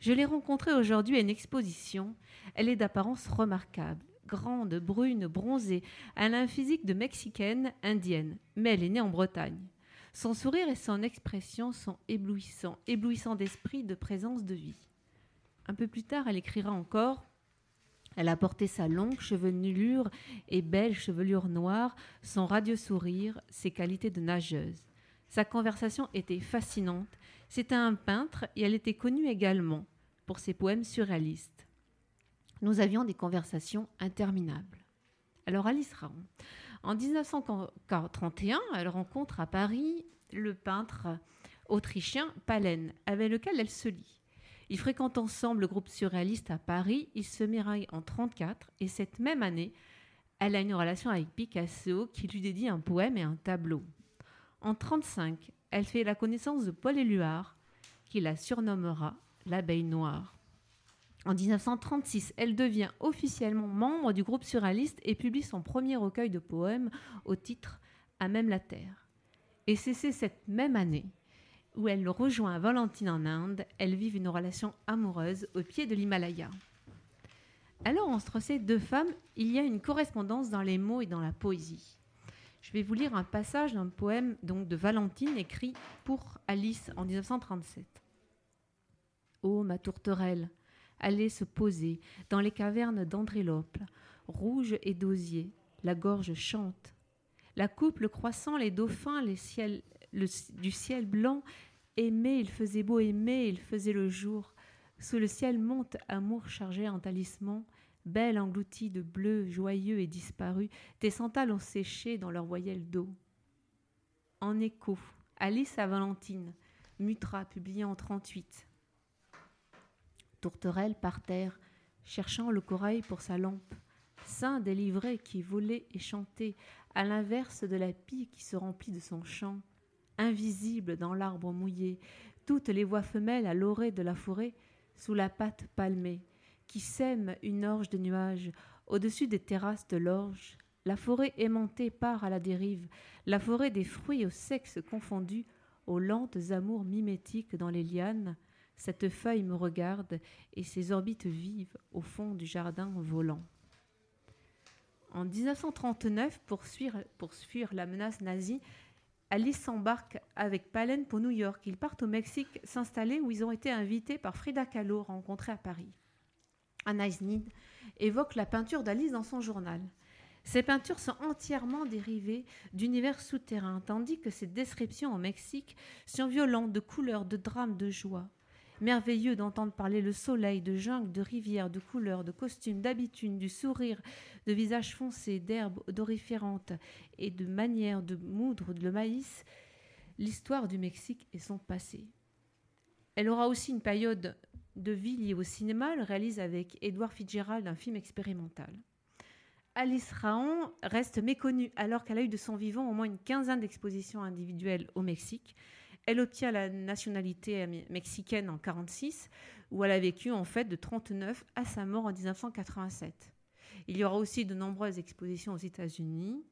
Je l'ai rencontrée aujourd'hui à une exposition. Elle est d'apparence remarquable, grande, brune, bronzée. Elle a un physique de Mexicaine, indienne, mais elle est née en Bretagne. Son sourire et son expression sont éblouissants, éblouissants d'esprit, de présence, de vie. Un peu plus tard, elle écrira encore « Elle a porté sa longue chevelure et belle chevelure noire, son radieux sourire, ses qualités de nageuse. Sa conversation était fascinante. C'était un peintre et elle était connue également pour ses poèmes surréalistes. Nous avions des conversations interminables. » Alors Alice Rahon. En 1931, elle rencontre à Paris le peintre autrichien Palen, avec lequel elle se lie. Ils fréquentent ensemble le groupe surréaliste à Paris. Ils se marient en 1934 et cette même année, elle a une relation avec Picasso qui lui dédie un poème et un tableau. En 1935, elle fait la connaissance de Paul Éluard qui la surnommera l'abeille noire. En 1936, elle devient officiellement membre du groupe surréaliste et publie son premier recueil de poèmes au titre « À même la terre ». Et c'est cette même année où elle rejoint Valentine en Inde. Elles vivent une relation amoureuse au pied de l'Himalaya. Alors, entre ces deux femmes, il y a une correspondance dans les mots et dans la poésie. Je vais vous lire un passage d'un poème donc, de Valentine écrit pour Alice en 1937. « Oh, ma tourterelle !» allait se poser dans les cavernes d'Andrélope, rouge et d'osier, la gorge chante. La coupe, le croissant, les dauphins, du ciel blanc, aimé, il faisait beau, aimé, il faisait le jour. Sous le ciel monte, amour chargé en talisman, belle engloutie de bleu, joyeux et disparu, tes sandales ont séché dans leur voyelle d'eau. En écho, Alice à Valentine, Mutra, publié en 1938. Tourterelle par terre, cherchant le corail pour sa lampe, saint délivré qui volait et chantait, à l'inverse de la pie qui se remplit de son chant, invisible dans l'arbre mouillé, toutes les voix femelles à l'orée de la forêt, sous la patte palmée, qui sème une orge de nuages, au-dessus des terrasses de l'orge, la forêt aimantée part à la dérive, la forêt des fruits au sexe confondu, aux lentes amours mimétiques dans les lianes. Cette feuille me regarde et ses orbites vivent au fond du jardin volant. En 1939, pour fuir la menace nazie, Alice s'embarque avec Palen pour New York. Ils partent au Mexique s'installer où ils ont été invités par Frida Kahlo, rencontrée à Paris. Anaïs Nin évoque la peinture d'Alice dans son journal. Ces peintures sont entièrement dérivées d'univers souterrains, tandis que ses descriptions au Mexique sont violentes de couleurs, de drames, de joie. Merveilleux d'entendre parler le soleil, de jungle, de rivières, de couleurs, de costumes, d'habitudes, du sourire, de visages foncés, d'herbes odoriférantes et de manières de moudre le maïs, l'histoire du Mexique et son passé. Elle aura aussi une période de vie liée au cinéma. Elle réalise avec Edward Fitzgerald un film expérimental. Alice Rahon reste méconnue alors qu'elle a eu de son vivant au moins une quinzaine d'expositions individuelles au Mexique. Elle obtient la nationalité mexicaine en 1946, où elle a vécu en fait de 1939 à sa mort en 1987. Il y aura aussi de nombreuses expositions aux États-Unis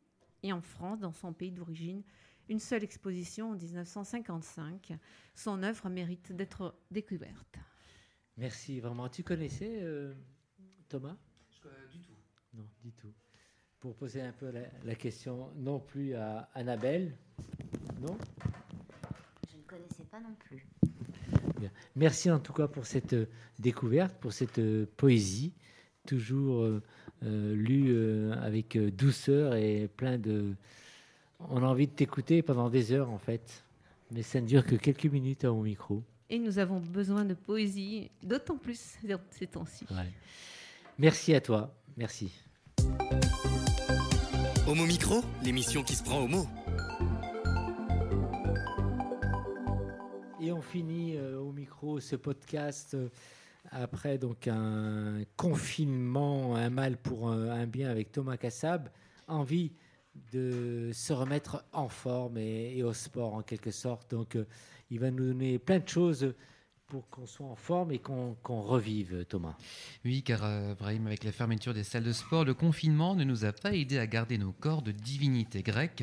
et en France, dans son pays d'origine. Une seule exposition en 1955. Son œuvre mérite d'être découverte. Merci vraiment. Tu connaissais Thomas ? Je connais du tout. Non, du tout. pour poser un peu la question non plus à Annabelle. Non ? Je ne connaissais pas non plus. Bien. Merci en tout cas pour cette découverte, pour cette poésie, toujours lue avec douceur et plein de... On a envie de t'écouter pendant des heures en fait, mais ça ne dure que quelques minutes au micro. Et nous avons besoin de poésie, d'autant plus ces temps-ci. Ouais. Merci à toi, merci. Homo Micro, l'émission qui se prend au mot. Et on finit au micro ce podcast après donc un confinement, un mal pour un bien avec Thomas Kassab. Envie de se remettre en forme et au sport en quelque sorte. Donc il va nous donner plein de choses pour qu'on soit en forme et qu'on revive, Thomas. Oui, car Brahim, avec la fermeture des salles de sport, le confinement ne nous a pas aidé à garder nos corps de divinité grecque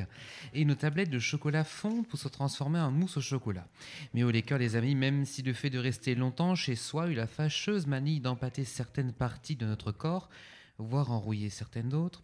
et nos tablettes de chocolat fondent pour se transformer en mousse au chocolat. Mais au cœur, les amis, même si le fait de rester longtemps chez soi eut la fâcheuse manie d'empâter certaines parties de notre corps, voire enrouiller certaines d'autres,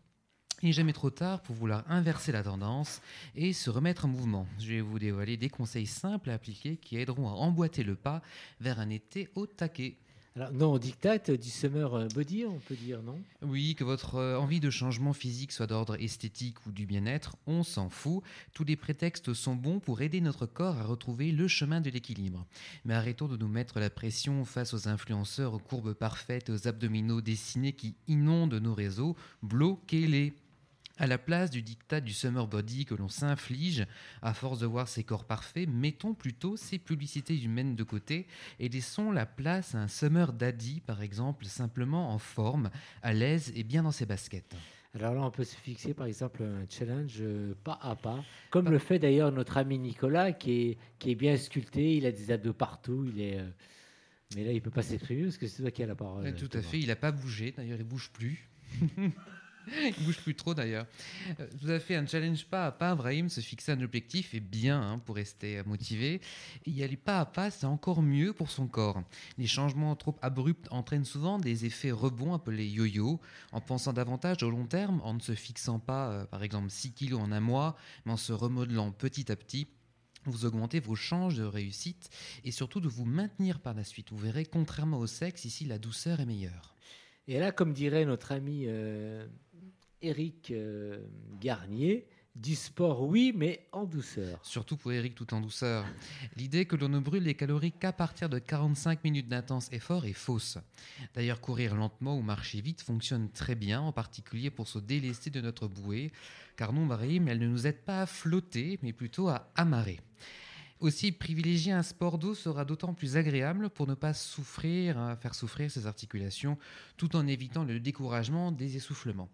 il n'est jamais trop tard pour vouloir inverser la tendance et se remettre en mouvement. Je vais vous dévoiler des conseils simples à appliquer qui aideront à emboîter le pas vers un été au taquet. Alors, non, on dictate du summer body, on peut dire, non ? Oui, que votre envie de changement physique soit d'ordre esthétique ou du bien-être, on s'en fout. Tous les prétextes sont bons pour aider notre corps à retrouver le chemin de l'équilibre. Mais arrêtons de nous mettre la pression face aux influenceurs aux courbes parfaites, aux abdominaux dessinés qui inondent nos réseaux. Bloquez-les. À la place du diktat du summer body que l'on s'inflige, à force de voir ces corps parfaits, mettons plutôt ces publicités humaines de côté et laissons la place à un summer daddy, par exemple, simplement en forme, à l'aise et bien dans ses baskets. Alors là, on peut se fixer, par exemple, un challenge pas à pas, comme le fait d'ailleurs notre ami Nicolas, qui est bien sculpté, il a des abdos partout, il est... Mais là, il ne peut pas s'exprimer parce que c'est toi qui as la parole. Tout à fait, il n'a pas bougé, d'ailleurs, il ne bouge plus. Il bouge plus trop d'ailleurs. Tout à fait, un challenge pas à pas, Brahim, se fixer un objectif est bien pour rester motivé. Et y aller pas à pas, c'est encore mieux pour son corps. Les changements trop abrupts entraînent souvent des effets rebonds appelés yo-yo. En pensant davantage au long terme, en ne se fixant pas, par exemple, 6 kilos en un mois, mais en se remodelant petit à petit, vous augmentez vos chances de réussite et surtout de vous maintenir par la suite. Vous verrez, contrairement au sexe, ici la douceur est meilleure. Et là, comme dirait notre ami... Eric Garnier, du sport oui, mais en douceur. Surtout pour Eric, tout en douceur. L'idée que l'on ne brûle les calories qu'à partir de 45 minutes d'intense effort est fausse. D'ailleurs, courir lentement ou marcher vite fonctionne très bien, en particulier pour se délester de notre bouée, car non, Brahim, elle ne nous aide pas à flotter, mais plutôt à amarrer. Aussi, privilégier un sport d'eau sera d'autant plus agréable pour ne pas faire souffrir ses articulations, tout en évitant le découragement des essoufflements.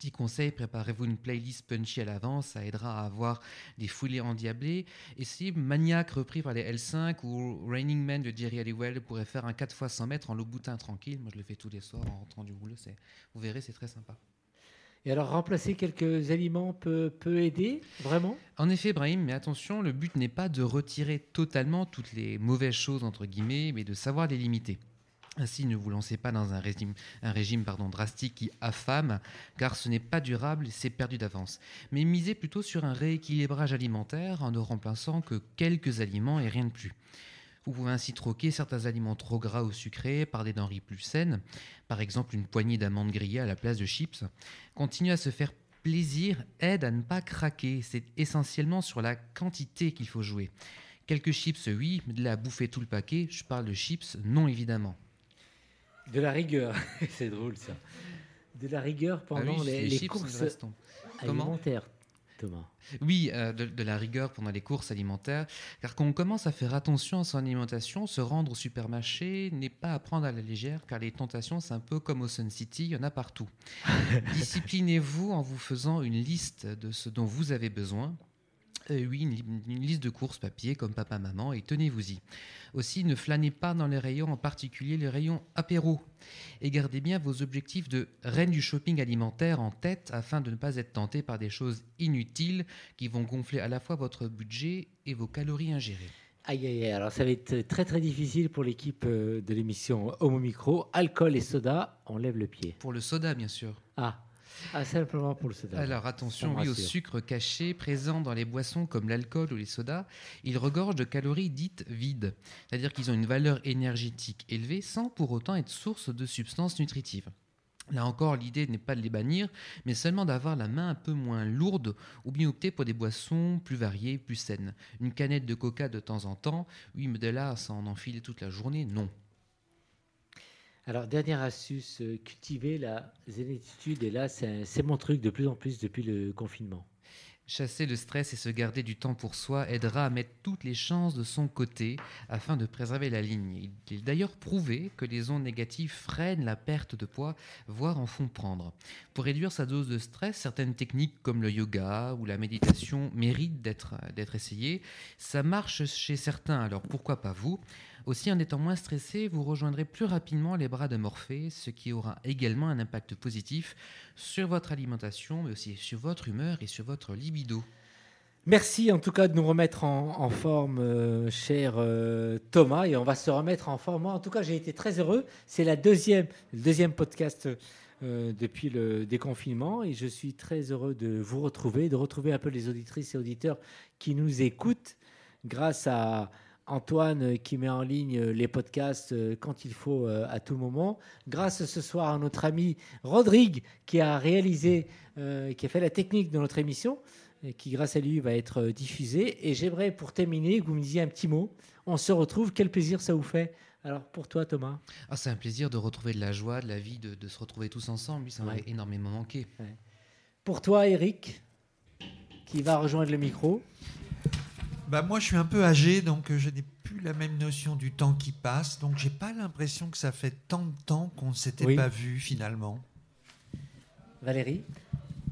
Petit conseil, préparez-vous une playlist punchy à l'avance, ça aidera à avoir des foulées endiablées. Et si Maniac repris par les L5 ou Raining Man de Jerry Halliwell pourrait faire un 4x100 mètres en lobotin tranquille, moi je le fais tous les soirs en rentrant du boulot, vous verrez c'est très sympa. Et alors, remplacer quelques aliments peut aider, vraiment ? En effet, Brahim, mais attention, le but n'est pas de retirer totalement toutes les mauvaises choses, entre guillemets, mais de savoir les limiter. Ainsi, ne vous lancez pas dans un régime drastique qui affame, car ce n'est pas durable, c'est perdu d'avance. Mais misez plutôt sur un rééquilibrage alimentaire en ne remplaçant que quelques aliments et rien de plus. Vous pouvez ainsi troquer certains aliments trop gras ou sucrés par des denrées plus saines, par exemple une poignée d'amandes grillées à la place de chips. Continuez à se faire plaisir, aide à ne pas craquer, c'est essentiellement sur la quantité qu'il faut jouer. Quelques chips, oui, mais de la bouffer tout le paquet, je parle de chips, non évidemment. De la rigueur, c'est drôle ça. De la rigueur pendant les courses alimentaires, Thomas. Oui, de la rigueur pendant les courses alimentaires, car quand on commence à faire attention à son alimentation, se rendre au supermarché n'est pas à prendre à la légère, car les tentations, c'est un peu comme au Sun City, il y en a partout. Disciplinez-vous en vous faisant une liste de ce dont vous avez besoin. Oui, une liste de courses papier comme papa-maman et tenez-vous-y. Aussi, ne flânez pas dans les rayons, en particulier les rayons apéro. Et gardez bien vos objectifs de reine du shopping alimentaire en tête afin de ne pas être tenté par des choses inutiles qui vont gonfler à la fois votre budget et vos calories ingérées. Aïe, aïe, aïe, alors ça va être très très difficile pour l'équipe de l'émission Homo Micro. Alcool et soda, on lève le pied. Pour le soda, bien sûr. Ah, Ah, simplement pour le soda. Alors attention, oui, au sucre caché présent dans les boissons comme l'alcool ou les sodas, ils regorgent de calories dites vides, c'est-à-dire qu'ils ont une valeur énergétique élevée sans pour autant être source de substances nutritives. Là encore, l'idée n'est pas de les bannir, mais seulement d'avoir la main un peu moins lourde ou bien opter pour des boissons plus variées, plus saines. Une canette de coca de temps en temps, oui, mais de là à s'en enfiler toute la journée, non. Alors, dernière astuce, cultiver la zénitude. Et là, c'est mon truc de plus en plus depuis le confinement. Chasser le stress et se garder du temps pour soi aidera à mettre toutes les chances de son côté afin de préserver la ligne. Il est d'ailleurs prouvé que les ondes négatives freinent la perte de poids, voire en font prendre. Pour réduire sa dose de stress, certaines techniques comme le yoga ou la méditation méritent d'être essayées. Ça marche chez certains, alors pourquoi pas vous ? Aussi, en étant moins stressé, vous rejoindrez plus rapidement les bras de Morphée, ce qui aura également un impact positif sur votre alimentation, mais aussi sur votre humeur et sur votre libido. Merci en tout cas de nous remettre en forme, cher Thomas, et on va se remettre en forme. Moi, en tout cas, j'ai été très heureux. C'est le deuxième podcast depuis le déconfinement, et je suis très heureux de vous retrouver, de retrouver un peu les auditrices et auditeurs qui nous écoutent grâce à Antoine qui met en ligne les podcasts quand il faut, à tout moment. Grâce ce soir à notre ami Rodrigue qui a fait la technique de notre émission et qui, grâce à lui, va être diffusée. Et j'aimerais, pour terminer, que vous me disiez un petit mot. On se retrouve. Quel plaisir ça vous fait ? Alors, pour toi, Thomas ? Ah, c'est un plaisir de retrouver de la joie, de la vie, de se retrouver tous ensemble. Lui, ça m'a énormément manqué. Ouais. Pour toi, Eric, qui va rejoindre le micro. Bah moi, je suis un peu âgé, donc je n'ai plus la même notion du temps qui passe. Donc, je n'ai pas l'impression que ça fait tant de temps qu'on ne s'était pas vu, finalement. Valérie ?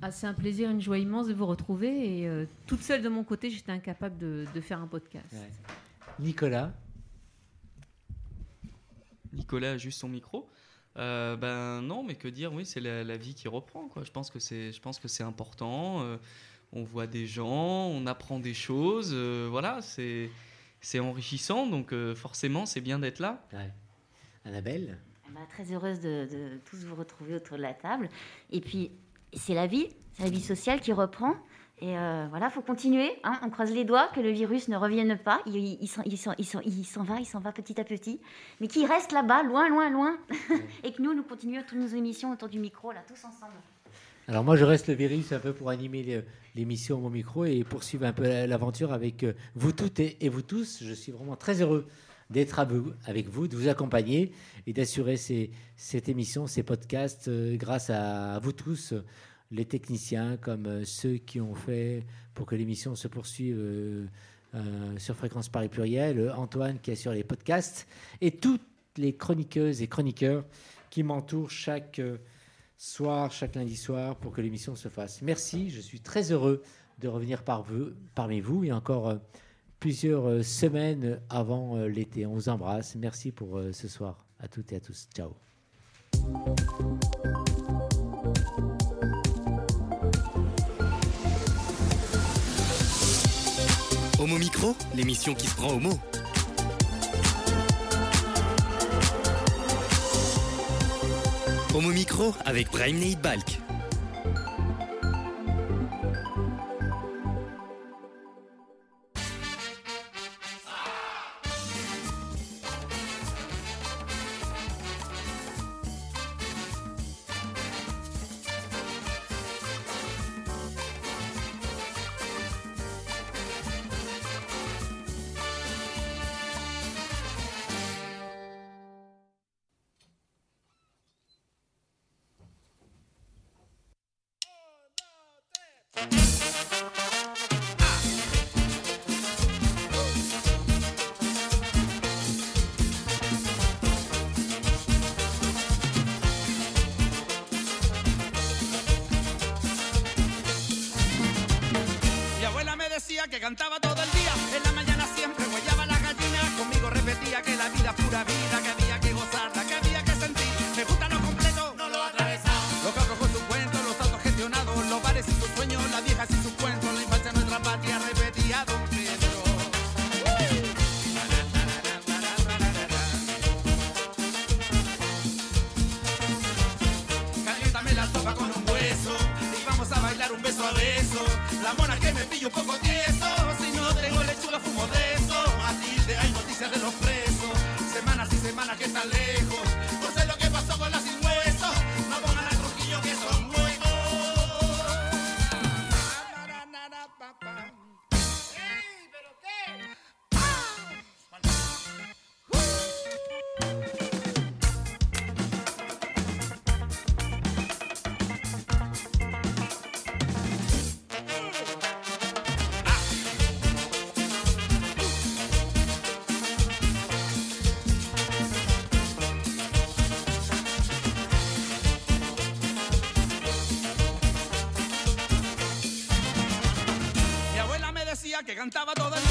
Ah, c'est un plaisir, une joie immense de vous retrouver. Et toute seule de mon côté, j'étais incapable de faire un podcast. Ouais. Nicolas a juste son micro. Non, mais que dire ? Oui, c'est la vie qui reprend, quoi. Je pense que c'est important. On voit des gens, on apprend des choses, voilà, c'est enrichissant, donc forcément, c'est bien d'être là. Ouais. Annabelle ? Très heureuse de tous vous retrouver autour de la table. Et puis, c'est la vie sociale qui reprend. Et voilà, il faut continuer, hein. On croise les doigts que le virus ne revienne pas. Il s'en va petit à petit, mais qu'il reste là-bas, loin, loin, loin. Ouais. Et que nous continuions toutes nos émissions autour du micro, là, tous ensemble. Alors moi, je reste le virus un peu pour animer l'émission à mon micro et poursuivre un peu l'aventure avec vous toutes et vous tous. Je suis vraiment très heureux d'être avec vous, de vous accompagner et d'assurer cette émission, ces podcasts, grâce à vous tous, les techniciens, comme ceux qui ont fait pour que l'émission se poursuive sur Fréquence Paris Pluriel, Antoine qui assure les podcasts, et toutes les chroniqueuses et chroniqueurs qui m'entourent chaque lundi soir pour que l'émission se fasse. Merci, je suis très heureux de revenir parmi vous et encore plusieurs semaines avant l'été. On vous embrasse. Merci pour ce soir. À toutes et à tous. Ciao. Homo Micro, l'émission qui se prend au mot. Homo Micro avec Brahim Naït Balk. Así su mona que me pillo un poco tieso. Si no tengo lechuga, fumo de eso. Matilde, hay noticias de los presos. Semanas y semanas que están lejos. No sé lo que pasó con la sin hueso. No pongan a Trujillo que son huevos. Que cantaba todo el día.